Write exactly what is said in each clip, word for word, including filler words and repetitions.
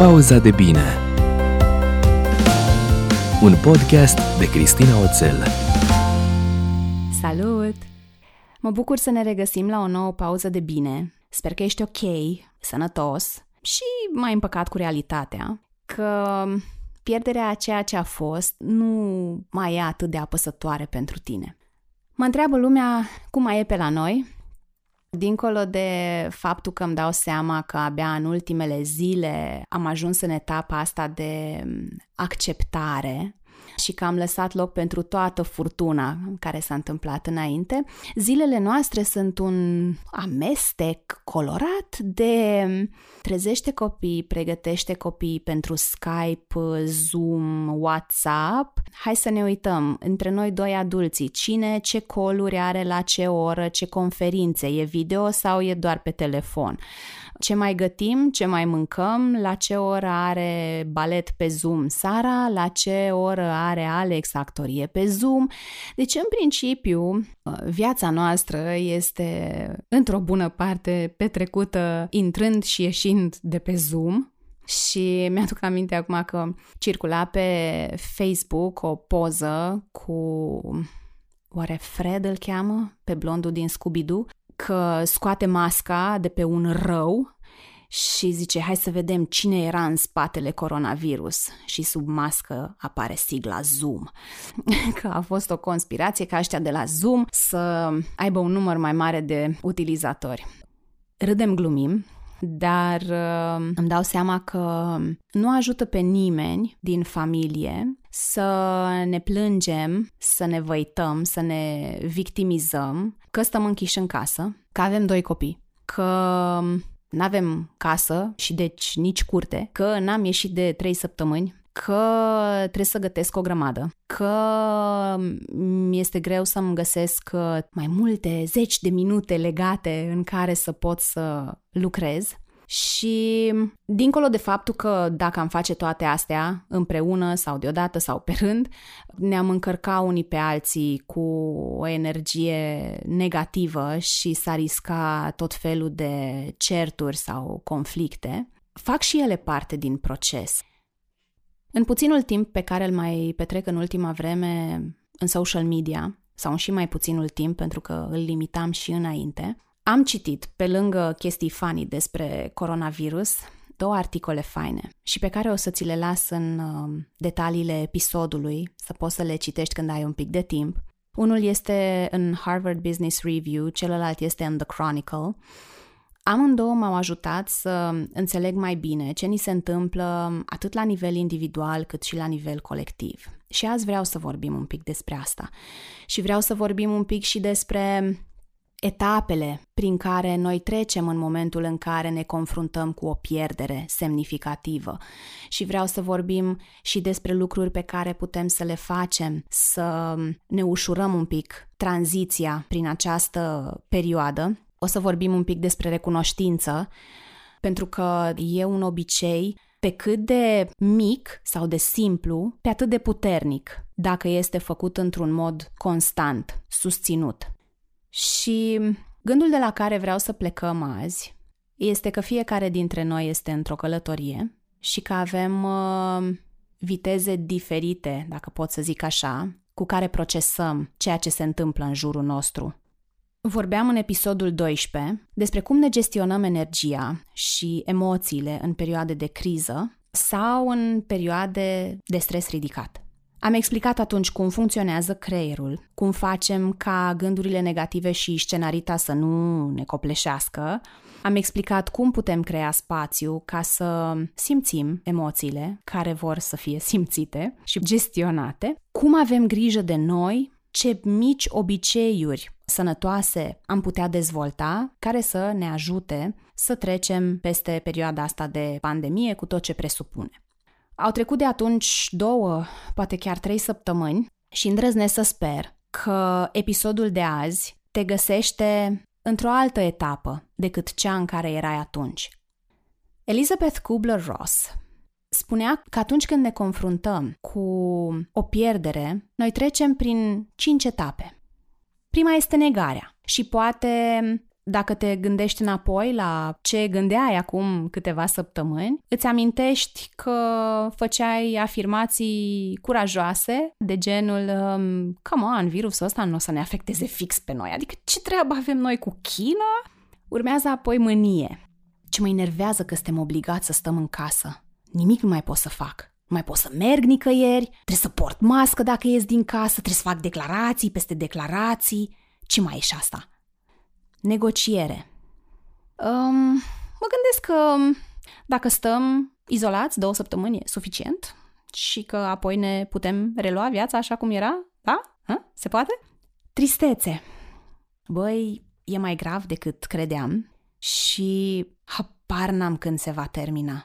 Pauza de bine. Un podcast de Cristina Oțel. Salut! Mă bucur să ne regăsim la o nouă pauză de bine. Sper că ești ok, sănătos și mai împăcat cu realitatea, că pierderea a ceea ce a fost nu mai e atât de apăsătoare pentru tine. Mă întreabă lumea cum mai e pe la noi, dincolo de faptul că îmi dau seama că abia în ultimele zile am ajuns în etapa asta de acceptare și că am lăsat loc pentru toată furtuna care s-a întâmplat înainte, zilele noastre sunt un amestec colorat de trezește copii, pregătește copii pentru Skype, Zoom, WhatsApp. Hai să ne uităm, între noi doi adulții, cine ce call-uri are la ce oră, ce conferințe, e video sau e doar pe telefon? Ce mai gătim, ce mai mâncăm, la ce oră are balet pe Zoom Sara, la ce oră are Alex actorie pe Zoom. Deci, în principiu, viața noastră este într-o bună parte petrecută intrând și ieșind de pe Zoom. Și mi-aduc aminte acum că circula pe Facebook o poză cu, oare Fred îl cheamă, pe blondul din Scooby-Doo, că scoate masca de pe un râu și zice, hai să vedem cine era în spatele coronavirus, și sub mască apare sigla Zoom. Că a fost o conspirație ca ăștia de la Zoom să aibă un număr mai mare de utilizatori. Râdem, glumim, dar îmi dau seama că nu ajută pe nimeni din familie să ne plângem, să ne văităm, să ne victimizăm, că stăm închiși în casă, că avem doi copii, că n-avem casă și deci nici curte, că n-am ieșit de trei săptămâni, că trebuie să gătesc o grămadă, că mi-este greu să-mi găsesc mai multe zeci de minute legate în care să pot să lucrez. Și dincolo de faptul că dacă am face toate astea împreună sau deodată sau pe rând, ne-am încărca unii pe alții cu o energie negativă și s-a risca tot felul de certuri sau conflicte, fac și ele parte din proces. În puținul timp pe care îl mai petrec în ultima vreme în social media, sau în și mai puținul timp pentru că îl limitam și înainte, am citit, pe lângă chestii funny despre coronavirus, două articole faine și pe care o să ți le las în detaliile episodului, să poți să le citești când ai un pic de timp. Unul este în Harvard Business Review, celălalt este în The Chronicle. Amândouă m-au ajutat să înțeleg mai bine ce ni se întâmplă atât la nivel individual cât și la nivel colectiv. Și azi vreau să vorbim un pic despre asta. Și vreau să vorbim un pic și despre etapele prin care noi trecem în momentul în care ne confruntăm cu o pierdere semnificativă. Și vreau să vorbim și despre lucruri pe care putem să le facem, să ne ușurăm un pic tranziția prin această perioadă. O să vorbim un pic despre recunoștință, pentru că e un obicei pe cât de mic sau de simplu, pe atât de puternic, dacă este făcut într-un mod constant, susținut. Și gândul de la care vreau să plecăm azi este că fiecare dintre noi este într-o călătorie și că avem uh, viteze diferite, dacă pot să zic așa, cu care procesăm ceea ce se întâmplă în jurul nostru. Vorbeam în episodul doisprezece despre cum ne gestionăm energia și emoțiile în perioade de criză sau în perioade de stres ridicat. Am explicat atunci cum funcționează creierul, cum facem ca gândurile negative și scenarita să nu ne copleșească. Am explicat cum putem crea spațiu ca să simțim emoțiile care vor să fie simțite și gestionate. Cum avem grijă de noi, ce mici obiceiuri sănătoase am putea dezvolta care să ne ajute să trecem peste perioada asta de pandemie cu tot ce presupune. Au trecut de atunci două, poate chiar trei săptămâni și îndrăznesc să sper că episodul de azi te găsește într-o altă etapă decât cea în care erai atunci. Elizabeth Kübler-Ross spunea că atunci când ne confruntăm cu o pierdere, noi trecem prin cinci etape. Prima este negarea și poate Dacă te gândești înapoi la ce gândeai acum câteva săptămâni, îți amintești că făceai afirmații curajoase de genul come on, virusul ăsta nu o să ne afecteze fix pe noi, adică ce treabă avem noi cu China? Urmează apoi mânie. Ce mă enervează că suntem obligați să stăm în casă. Nimic nu mai pot să fac. Nu mai pot să merg nicăieri, trebuie să port mască dacă ies din casă, trebuie să fac declarații peste declarații. Ce mai e și asta? Negociere. Um, mă gândesc că dacă stăm izolați două săptămâni e suficient și că apoi ne putem relua viața așa cum era, da? Ha? Se poate? Tristețe. Băi, e mai grav decât credeam și habar n-am când se va termina.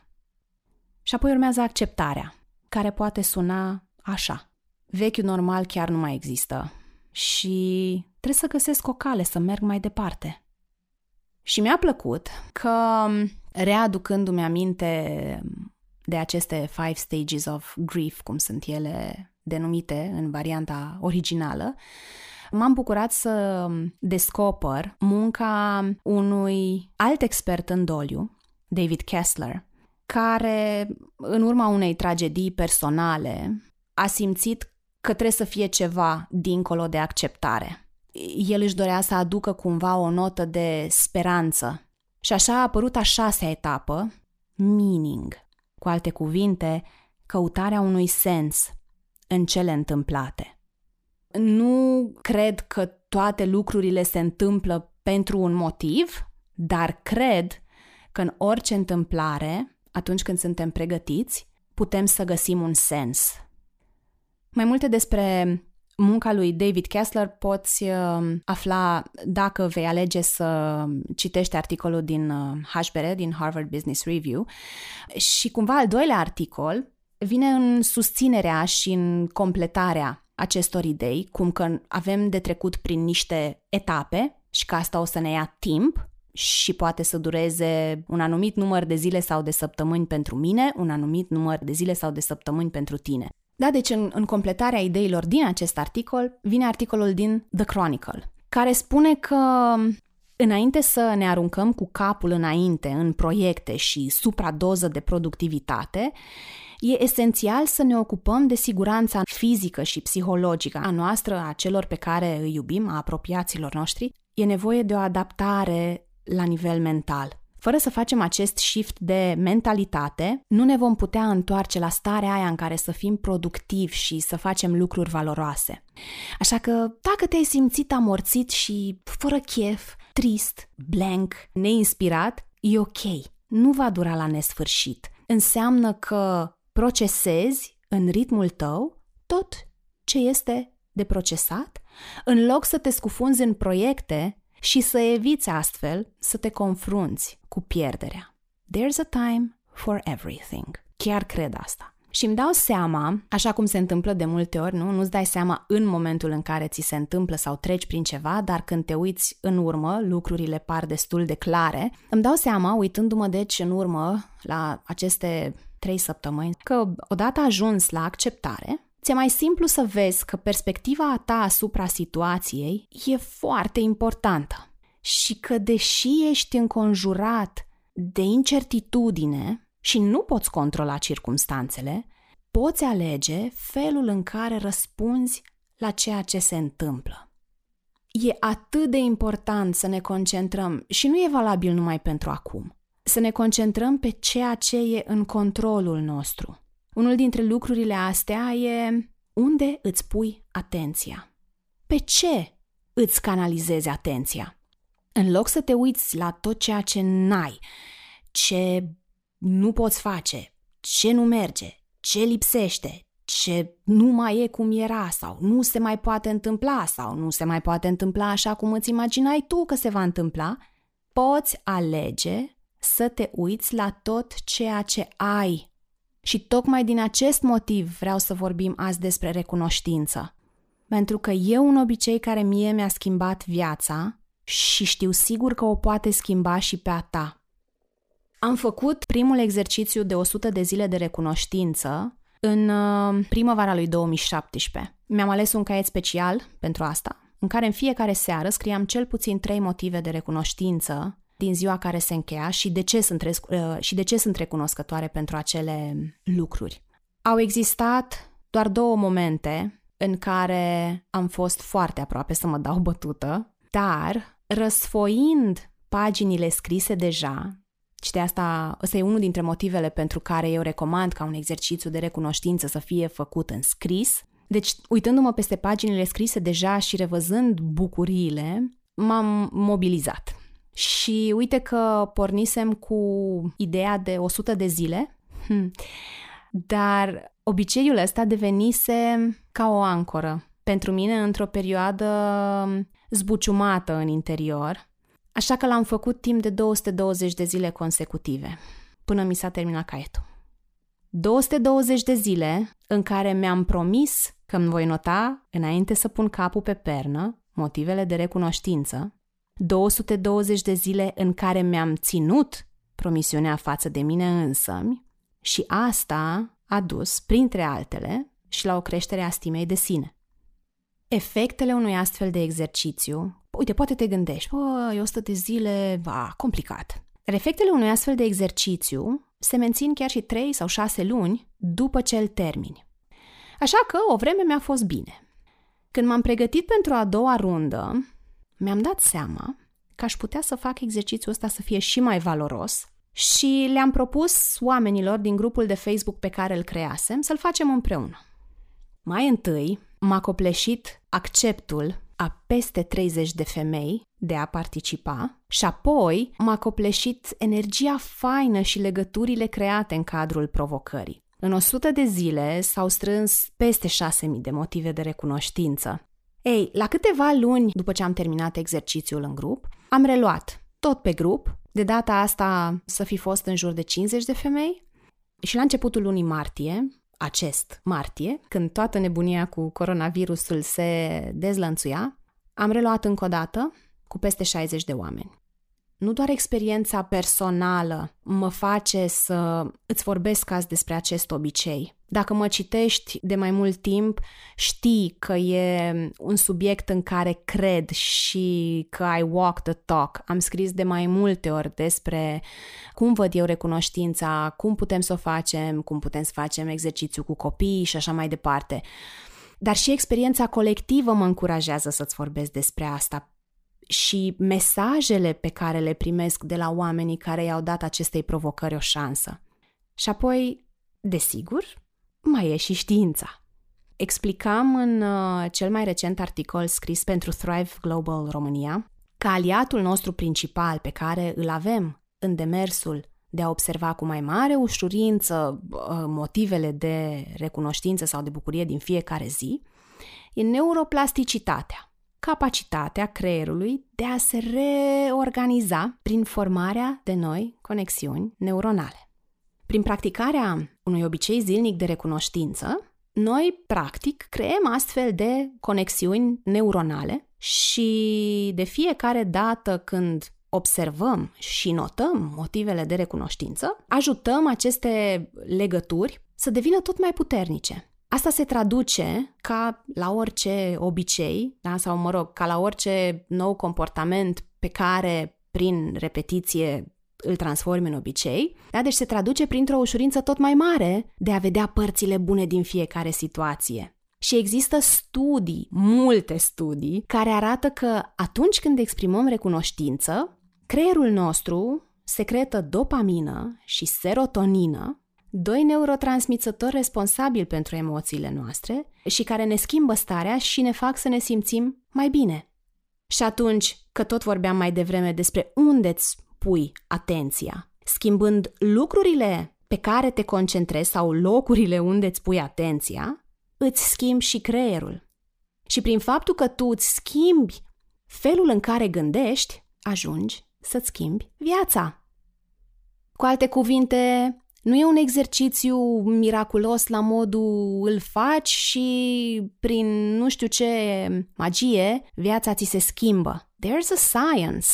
Și apoi urmează acceptarea, care poate suna așa. Vechiul normal chiar nu mai există și trebuie să găsesc o cale să merg mai departe. Și mi-a plăcut că, readucându-mi aminte de aceste five stages of grief, cum sunt ele denumite în varianta originală, m-am bucurat să descoper munca unui alt expert în doliu, David Kessler, care, în urma unei tragedii personale, a simțit că trebuie să fie ceva dincolo de acceptare. El își dorea să aducă cumva o notă de speranță. Și așa a apărut a șasea etapă, meaning. Cu alte cuvinte, căutarea unui sens în cele întâmplate. Nu cred că toate lucrurile se întâmplă pentru un motiv, dar cred că în orice întâmplare, atunci când suntem pregătiți, putem să găsim un sens. Mai multe despre munca lui David Kessler poți afla dacă vei alege să citești articolul din H B R, din Harvard Business Review. Și cumva al doilea articol vine în susținerea și în completarea acestor idei, cum că avem de trecut prin niște etape și că asta o să ne ia timp, și poate să dureze un anumit număr de zile sau de săptămâni pentru mine, un anumit număr de zile sau de săptămâni pentru tine. Da, deci în, în completarea ideilor din acest articol vine articolul din The Chronicle, care spune că înainte să ne aruncăm cu capul înainte în proiecte și supradoză de productivitate, e esențial să ne ocupăm de siguranța fizică și psihologică a noastră, a celor pe care îi iubim, a apropiaților noștri. E nevoie de o adaptare la nivel mental. Fără să facem acest shift de mentalitate, nu ne vom putea întoarce la starea aia în care să fim productivi și să facem lucruri valoroase. Așa că, dacă te-ai simțit amorțit și fără chef, trist, blank, neinspirat, e ok. Nu va dura la nesfârșit. Înseamnă că procesezi în ritmul tău tot ce este de procesat, în loc să te scufunzi în proiecte și să eviți astfel să te confrunți cu pierderea. There's a time for everything. Chiar cred asta. Și îmi dau seama, așa cum se întâmplă de multe ori, nu? Nu-ți dai seama în momentul în care ți se întâmplă sau treci prin ceva, dar când te uiți în urmă, lucrurile par destul de clare. Îmi dau seama, uitându-mă deci în urmă la aceste trei săptămâni, că odată ajuns la acceptare, ți-e mai simplu să vezi că perspectiva a ta asupra situației e foarte importantă și că deși ești înconjurat de incertitudine și nu poți controla circumstanțele, poți alege felul în care răspunzi la ceea ce se întâmplă. E atât de important să ne concentrăm, și nu e valabil numai pentru acum, să ne concentrăm pe ceea ce e în controlul nostru. Unul dintre lucrurile astea e unde îți pui atenția. Pe ce îți canalizezi atenția? În loc să te uiți la tot ceea ce n-ai, ce nu poți face, ce nu merge, ce lipsește, ce nu mai e cum era sau nu se mai poate întâmpla sau nu se mai poate întâmpla așa cum îți imaginai tu că se va întâmpla, poți alege să te uiți la tot ceea ce ai. Și tocmai din acest motiv vreau să vorbim azi despre recunoștință. Pentru că e un obicei care mie mi-a schimbat viața și știu sigur că o poate schimba și pe a ta. Am făcut primul exercițiu de o sută de zile de recunoștință în primăvara lui două mii șaptesprezece. Mi-am ales un caiet special pentru asta, în care în fiecare seară scriam cel puțin trei motive de recunoștință din ziua care se încheia și de ce sunt, resc- și de ce sunt recunoscătoare pentru acele lucruri. Au existat doar două momente în care am fost foarte aproape să mă dau bătută, dar răsfoind paginile scrise deja, și de asta ăsta e unul dintre motivele pentru care eu recomand ca un exercițiu de recunoștință să fie făcut în scris. Deci, uitându-mă peste paginile scrise deja și revăzând bucuriile, m-am mobilizat. Și uite că pornisem cu ideea de o sută de zile, dar obiceiul ăsta devenise ca o ancoră pentru mine într-o perioadă zbuciumată în interior, așa că l-am făcut timp de două sute douăzeci de zile consecutive, până mi s-a terminat caietul. două sute douăzeci de zile în care mi-am promis că îmi voi nota, înainte să pun capul pe pernă, motivele de recunoștință, două sute douăzeci de zile în care mi-am ținut promisiunea față de mine însămi și asta a dus, printre altele, și la o creștere a stimei de sine. Efectele unui astfel de exercițiu, uite, poate te gândești, băi, o sută de zile, ba, complicat. Efectele unui astfel de exercițiu se mențin chiar și trei sau șase luni după ce îl termini. Așa că o vreme mi-a fost bine. Când m-am pregătit pentru a doua rundă, mi-am dat seama că aș putea să fac exercițiul ăsta să fie și mai valoros și le-am propus oamenilor din grupul de Facebook pe care îl creasem să-l facem împreună. Mai întâi m-a copleșit acceptul a peste treizeci de femei de a participa și apoi m-a copleșit energia faină și legăturile create în cadrul provocării. În o sută de zile s-au strâns peste șase mii de motive de recunoștință. Ei, la câteva luni după ce am terminat exercițiul în grup, am reluat tot pe grup, de data asta să fi fost în jur de cincizeci de femei și la începutul lunii martie, acest martie, când toată nebunia cu coronavirusul se dezlănțuia, am reluat încă o dată cu peste șaizeci de oameni. Nu doar experiența personală mă face să îți vorbesc azi despre acest obicei. Dacă mă citești de mai mult timp, știi că e un subiect în care cred și că I walk the talk. Am scris de mai multe ori despre cum văd eu recunoștința, cum putem să o facem, cum putem să facem exercițiu cu copii și așa mai departe. Dar și experiența colectivă mă încurajează să-ți vorbesc despre asta. Și mesajele pe care le primesc de la oamenii care i-au dat acestei provocări o șansă. Și apoi, desigur, mai e și știința. Explicam în uh, cel mai recent articol scris pentru Thrive Global România că aliatul nostru principal pe care îl avem în demersul de a observa cu mai mare ușurință uh, motivele de recunoștință sau de bucurie din fiecare zi e neuroplasticitatea. Capacitatea creierului de a se reorganiza prin formarea de noi conexiuni neuronale. Prin practicarea unui obicei zilnic de recunoștință, noi, practic, creăm astfel de conexiuni neuronale și de fiecare dată când observăm și notăm motivele de recunoștință, ajutăm aceste legături să devină tot mai puternice. Asta se traduce ca la orice obicei, da? Sau mă rog, ca la orice nou comportament pe care prin repetiție îl transformi în obicei, da? Deci se traduce printr-o ușurință tot mai mare de a vedea părțile bune din fiecare situație. Și există studii, multe studii, care arată că atunci când exprimăm recunoștință, creierul nostru secretă dopamină și serotonină, doi neurotransmițători responsabili pentru emoțiile noastre și care ne schimbă starea și ne fac să ne simțim mai bine. Și atunci, că tot vorbeam mai devreme despre unde îți pui atenția, schimbând lucrurile pe care te concentrezi sau locurile unde îți pui atenția, îți schimbi și creierul. Și prin faptul că tu îți schimbi felul în care gândești, ajungi să-ți schimbi viața. Cu alte cuvinte, nu e un exercițiu miraculos la modul îl faci și prin nu știu ce magie viața ți se schimbă. There's a science.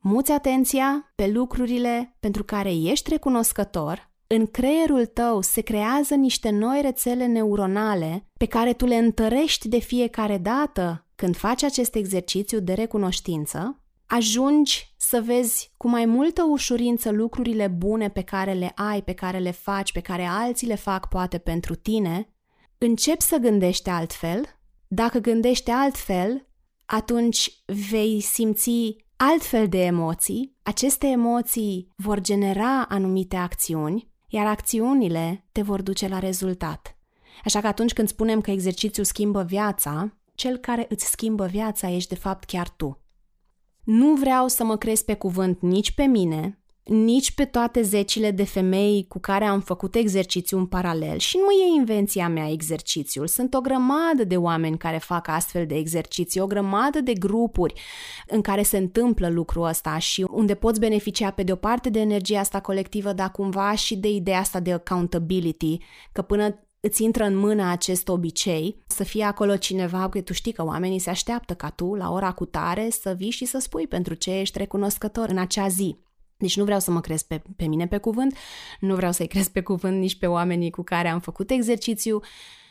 Muți atenția pe lucrurile pentru care ești recunoscător. În creierul tău se creează niște noi rețele neuronale pe care tu le întărești de fiecare dată Când faci acest exercițiu de recunoștință, ajungi să vezi cu mai multă ușurință lucrurile bune pe care le ai, pe care le faci, pe care alții le fac poate pentru tine. Începi să gândești altfel. Dacă gândești altfel, atunci vei simți altfel de emoții. Aceste emoții vor genera anumite acțiuni, iar acțiunile te vor duce la rezultat. Așa că atunci când spunem că exercițiul schimbă viața, cel care îți schimbă viața ești de fapt chiar tu. Nu vreau să mă crezi pe cuvânt nici pe mine, nici pe toate zecile de femei cu care am făcut exercițiu în paralel și nu e invenția mea exercițiul. Sunt o grămadă de oameni care fac astfel de exerciții, o grămadă de grupuri în care se întâmplă lucrul ăsta și unde poți beneficia pe de-o parte de energia asta colectivă, dar cumva și de ideea asta de accountability, că până îți intră în mână acest obicei să fie acolo cineva, că tu știi că oamenii se așteaptă ca tu, la ora cutare, să vii și să spui pentru ce ești recunoscător în acea zi. Deci nu vreau să mă crezi pe, pe mine pe cuvânt, nu vreau să-i crezi pe cuvânt nici pe oamenii cu care am făcut exercițiu,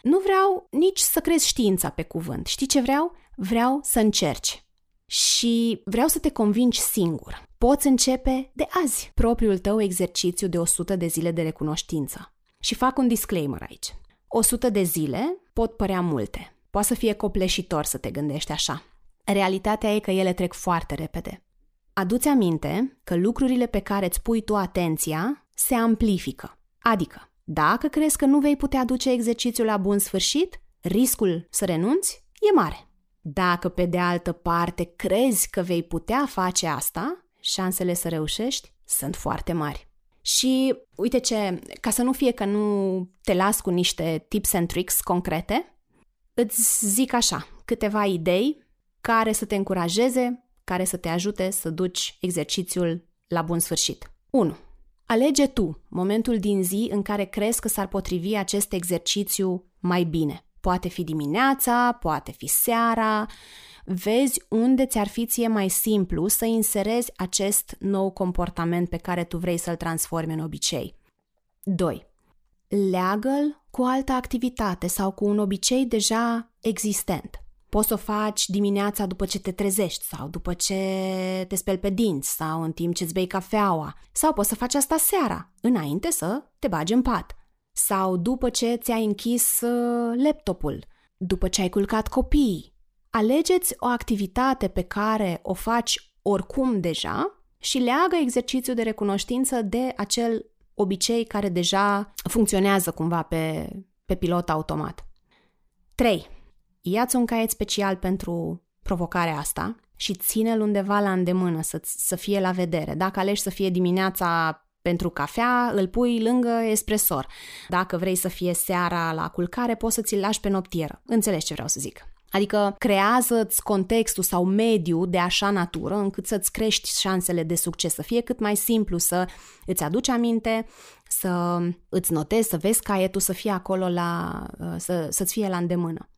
nu vreau nici să crezi știința pe cuvânt. Știi ce vreau? Vreau să încerci. Și vreau să te convingi singur. Poți începe de azi propriul tău exercițiu de o sută de zile de recunoștință. Și fac un disclaimer aici. o sută de zile pot părea multe. Poate să fie copleșitor să te gândești așa. Realitatea e că ele trec foarte repede. Adu-ți aminte că lucrurile pe care îți pui tu atenția se amplifică. Adică, dacă crezi că nu vei putea duce exercițiul la bun sfârșit, riscul să renunți e mare. Dacă, pe de altă parte, crezi că vei putea face asta, șansele să reușești sunt foarte mari. Și uite ce, ca să nu fie că nu te las cu niște tips and tricks concrete, îți zic așa, câteva idei care să te încurajeze, care să te ajute să duci exercițiul la bun sfârșit. unu. Alege tu momentul din zi în care crezi că s-ar potrivi acest exercițiu mai bine. Poate fi dimineața, poate fi seara, vezi unde ți-ar fi ție mai simplu să inserezi acest nou comportament pe care tu vrei să-l transformi în obicei. doi. Leagă-l cu o altă activitate sau cu un obicei deja existent. Poți să o faci dimineața după ce te trezești sau după ce te speli pe dinți sau în timp ce îți bei cafeaua. Sau poți să faci asta seara, înainte să te bagi în pat. Sau după ce ți-ai închis laptopul, după ce ai culcat copiii. Alegeți o activitate pe care o faci oricum deja și leagă exercițiul de recunoștință de acel obicei care deja funcționează cumva pe, pe pilot automat. trei. Ia-ți un caiet special pentru provocarea asta și ține-l undeva la îndemână să, să fie la vedere. Dacă alegi să fie dimineața pentru cafea, îl pui lângă espresor. Dacă vrei să fie seara la culcare, poți să ți-l lași pe noptieră. Înțelegi ce vreau să zic. Adică creează-ți contextul sau mediul de așa natură încât să-ți crești șansele de succes, să fie cât mai simplu să îți aduci aminte, să îți notezi, să vezi caietul, să fie acolo la, să, să-ți fie la îndemână.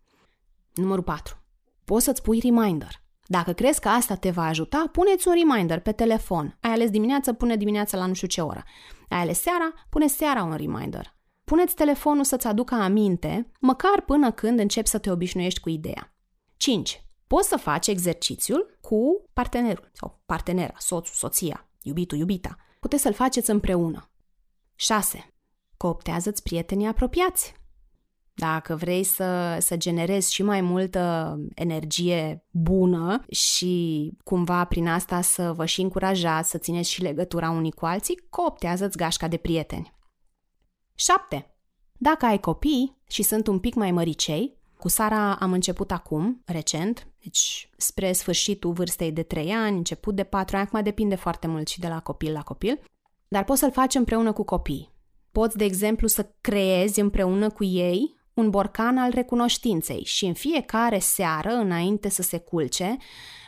Numărul patru. Poți să-ți pui reminder. Dacă crezi că asta te va ajuta, pune-ți un reminder pe telefon. Ai ales dimineața, pune dimineața la nu știu ce oră. Ai ales seara, pune seara un reminder. Pune-ți telefonul să-ți aducă aminte, măcar până când începi să te obișnuiești cu ideea. cinci. Poți să faci exercițiul cu partenerul sau partenera, soțul, soția, iubitul, iubita. Puteți să-l faceți împreună. șase. Cooptează-ți prietenii apropiați. Dacă vrei să, să generezi și mai multă energie bună și cumva prin asta să vă și încurajați să țineți și legătura unii cu alții, cooptează-ți gașca de prieteni. șapte. Dacă ai copii și sunt un pic mai măricei, cu Sara am început acum, recent, deci spre sfârșitul vârstei de trei ani, început de patru ani, acum depinde foarte mult și de la copil la copil, dar poți să-l faci împreună cu copii. Poți, de exemplu, să creezi împreună cu ei un borcan al recunoștinței și în fiecare seară, înainte să se culce,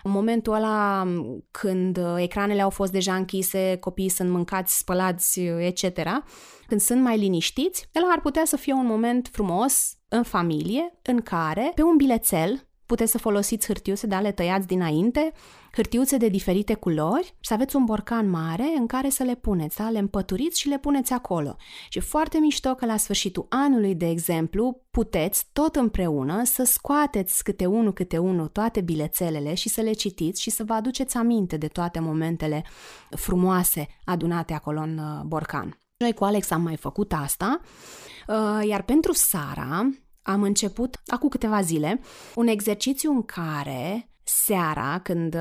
în momentul ăla când ecranele au fost deja închise, copiii sunt mâncați, spălați, et cetera, când sunt mai liniștiți, el ar putea să fie un moment frumos în familie, în care, pe un bilețel, Puteți să folosiți hârtiuțe de ale tăiați dinainte, hârtiuțe de diferite culori și să aveți un borcan mare în care să le puneți, da? Le împăturiți și le puneți acolo. Și foarte mișto că la sfârșitul anului, de exemplu, puteți tot împreună să scoateți câte unul, câte unul toate bilețelele și să le citiți și să vă aduceți aminte de toate momentele frumoase adunate acolo în borcan. Noi cu Alex am mai făcut asta, iar pentru Sara am început, acum câteva zile, un exercițiu în care, seara, când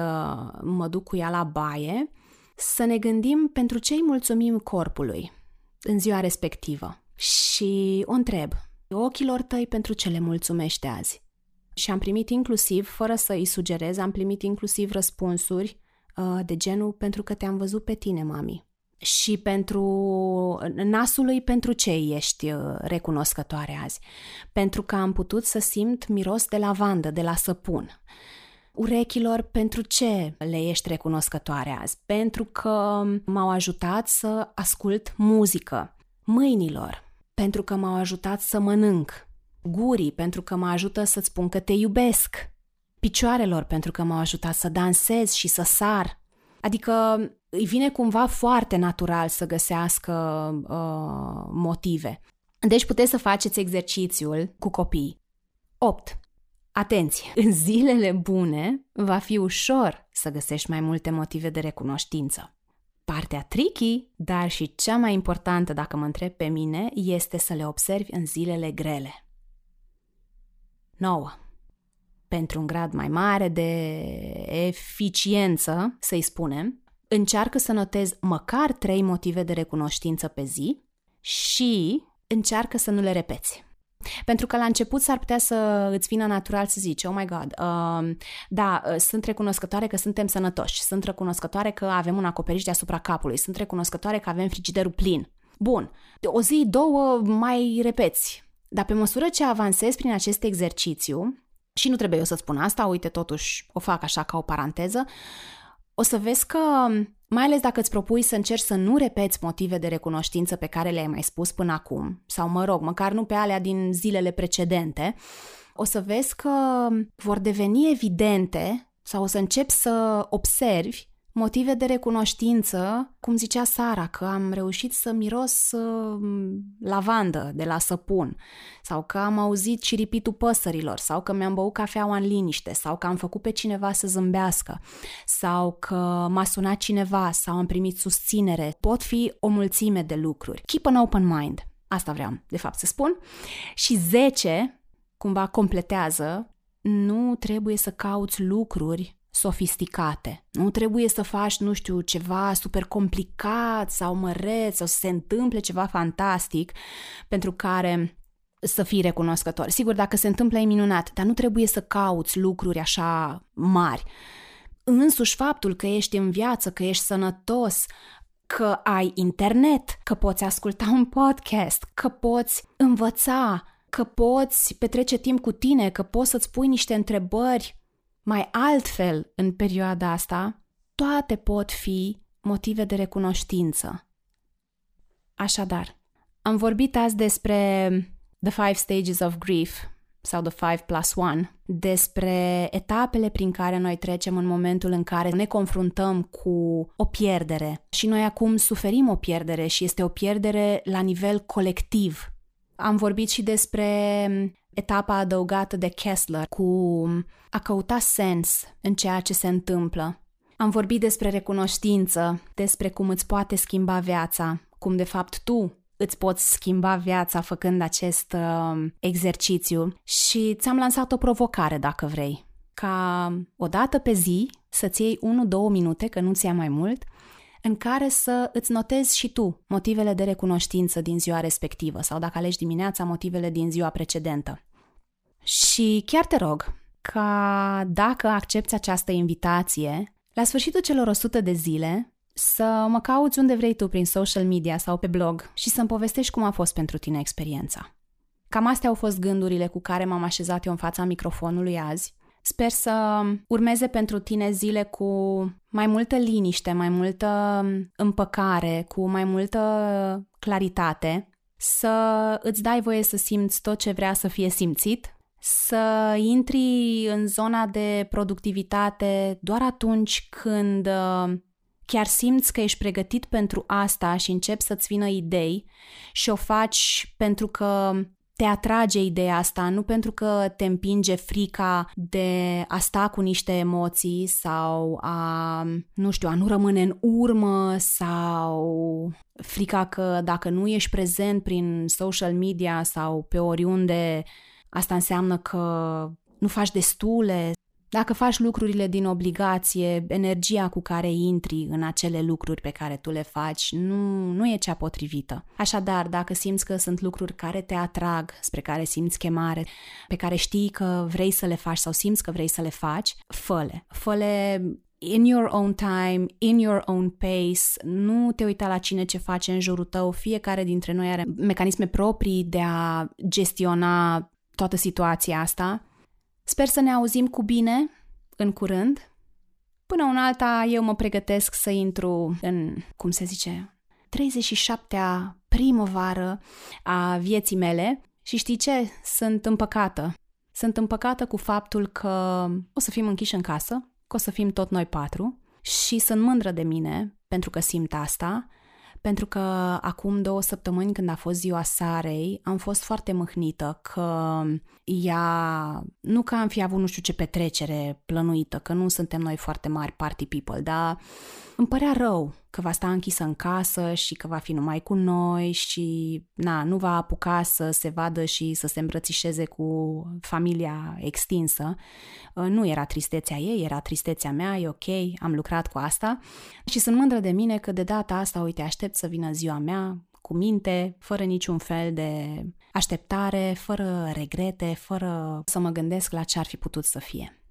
mă duc cu ea la baie, să ne gândim pentru ce îi mulțumim corpului în ziua respectivă. Și o întreb, ochilor tăi pentru ce le mulțumești azi? Și am primit inclusiv, fără să îi sugerez, am primit inclusiv răspunsuri de genul, pentru că te-am văzut pe tine, mami. Și pentru nasului, pentru ce ești recunoscătoare azi? Pentru că am putut să simt miros de lavandă, de la săpun. Urechilor, pentru ce le ești recunoscătoare azi? Pentru că m-au ajutat să ascult muzică. Mâinilor, pentru că m-au ajutat să mănânc. Gurii, pentru că mă ajută să-ți spun că te iubesc. Picioarelor, pentru că m-au ajutat să dansez și să sar. Adică îi vine cumva foarte natural să găsească uh, motive. Deci puteți să faceți exercițiul cu copiii. opt. Atenție! În zilele bune va fi ușor să găsești mai multe motive de recunoștință. Partea tricky, dar și cea mai importantă, dacă mă întreb pe mine, este să le observi în zilele grele. nouă. Pentru un grad mai mare de eficiență, să-i spunem, încearcă să notezi măcar trei motive de recunoștință pe zi și încearcă să nu le repeți. Pentru că la început s-ar putea să îți vină natural să zici, oh my god, uh, da, sunt recunoscătoare că suntem sănătoși, sunt recunoscătoare că avem un acoperiș deasupra capului, sunt recunoscătoare că avem frigiderul plin. Bun, o zi, două mai repeți, dar pe măsură ce avansezi prin acest exercițiu, și nu trebuie eu să spun asta, uite, totuși o fac așa ca o paranteză, o să vezi că, mai ales dacă îți propui să încerci să nu repeți motive de recunoștință pe care le-ai mai spus până acum, sau mă rog, măcar nu pe alea din zilele precedente, o să vezi că vor deveni evidente sau o să începi să observi motive de recunoștință, cum zicea Sara, că am reușit să miros lavandă de la săpun, sau că am auzit ciripitul păsărilor, sau că mi-am băut cafeaua în liniște, sau că am făcut pe cineva să zâmbească, sau că m-a sunat cineva, sau am primit susținere. Pot fi o mulțime de lucruri. Keep an open mind. Asta vreau, de fapt, să spun. Și zece, cumva completează, nu trebuie să cauți lucruri sofisticate. Nu trebuie să faci, nu știu, ceva super complicat sau măreț sau să se întâmple ceva fantastic pentru care să fii recunoscător. Sigur, dacă se întâmplă e minunat, dar nu trebuie să cauți lucruri așa mari. Însuși faptul că ești în viață, că ești sănătos, că ai internet, că poți asculta un podcast, că poți învăța, că poți petrece timp cu tine, că poți să-ți pui niște întrebări mai altfel în perioada asta, toate pot fi motive de recunoștință. Așadar, am vorbit azi despre The Five Stages of Grief sau The Five Plus One, despre etapele prin care noi trecem în momentul în care ne confruntăm cu o pierdere și noi acum suferim o pierdere și este o pierdere la nivel colectiv. Am vorbit și despre etapa adăugată de Kessler cu a căuta sens în ceea ce se întâmplă. Am vorbit despre recunoștință, despre cum îți poate schimba viața, cum de fapt tu îți poți schimba viața făcând acest uh, exercițiu și ți-am lansat o provocare, dacă vrei, ca o dată pe zi să-ți iei unu două minute, că nu-ți ia mai mult, în care să îți notezi și tu motivele de recunoștință din ziua respectivă sau, dacă alegi dimineața, motivele din ziua precedentă. Și chiar te rog ca, dacă accepți această invitație, la sfârșitul celor o sută de zile să mă cauți unde vrei tu prin social media sau pe blog și să-mi povestești cum a fost pentru tine experiența. Cam astea au fost gândurile cu care m-am așezat eu în fața microfonului azi. Sper să urmeze pentru tine zile cu mai multă liniște, mai multă împăcare, cu mai multă claritate, să îți dai voie să simți tot ce vrea să fie simțit, să intri în zona de productivitate doar atunci când chiar simți că ești pregătit pentru asta și începi să-ți vină idei și o faci pentru că te atrage ideea asta, nu pentru că te împinge frica de a sta cu niște emoții sau a, nu știu, a nu rămâne în urmă sau frica că dacă nu ești prezent prin social media sau pe oriunde, asta înseamnă că nu faci destule. Dacă faci lucrurile din obligație, energia cu care intri în acele lucruri pe care tu le faci nu, nu e cea potrivită. Așadar, dacă simți că sunt lucruri care te atrag, spre care simți chemare, pe care știi că vrei să le faci sau simți că vrei să le faci, fă-le. Fă-le in your own time, in your own pace, nu te uita la cine ce face în jurul tău. Fiecare dintre noi are mecanisme proprii de a gestiona toată situația asta. Sper să ne auzim cu bine în curând. Până una alta, eu mă pregătesc să intru în, cum se zice, treizeci și șaptea primăvară a vieții mele și știi ce? Sunt împăcată. Sunt împăcată cu faptul că o să fim închiși în casă, că o să fim tot noi patru și sunt mândră de mine pentru că simt asta, pentru că acum două săptămâni când a fost ziua Sarei, am fost foarte mâhnită că ea, nu că am fi avut nu știu ce petrecere plănuită, că nu suntem noi foarte mari party people, dar îmi părea rău că va sta închisă în casă și că va fi numai cu noi și na, nu va apuca să se vadă și să se îmbrățișeze cu familia extinsă. Nu era tristețea ei, era tristețea mea, e ok, am lucrat cu asta și sunt mândră de mine că de data asta, uite, aștept să vină ziua mea cu minte, fără niciun fel de așteptare, fără regrete, fără să mă gândesc la ce ar fi putut să fie.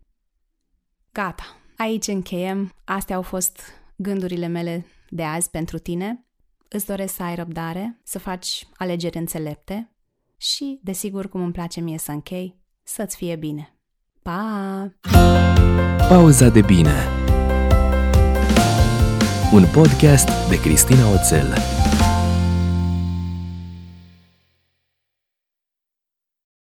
Gata, aici încheiem. Astea au fost gândurile mele de azi pentru tine. Îți doresc să ai răbdare, să faci alegeri înțelepte și, desigur, cum îmi place mie să închei, să-ți fie bine. Pa! Pauza de bine. Un podcast de Cristina Oțel.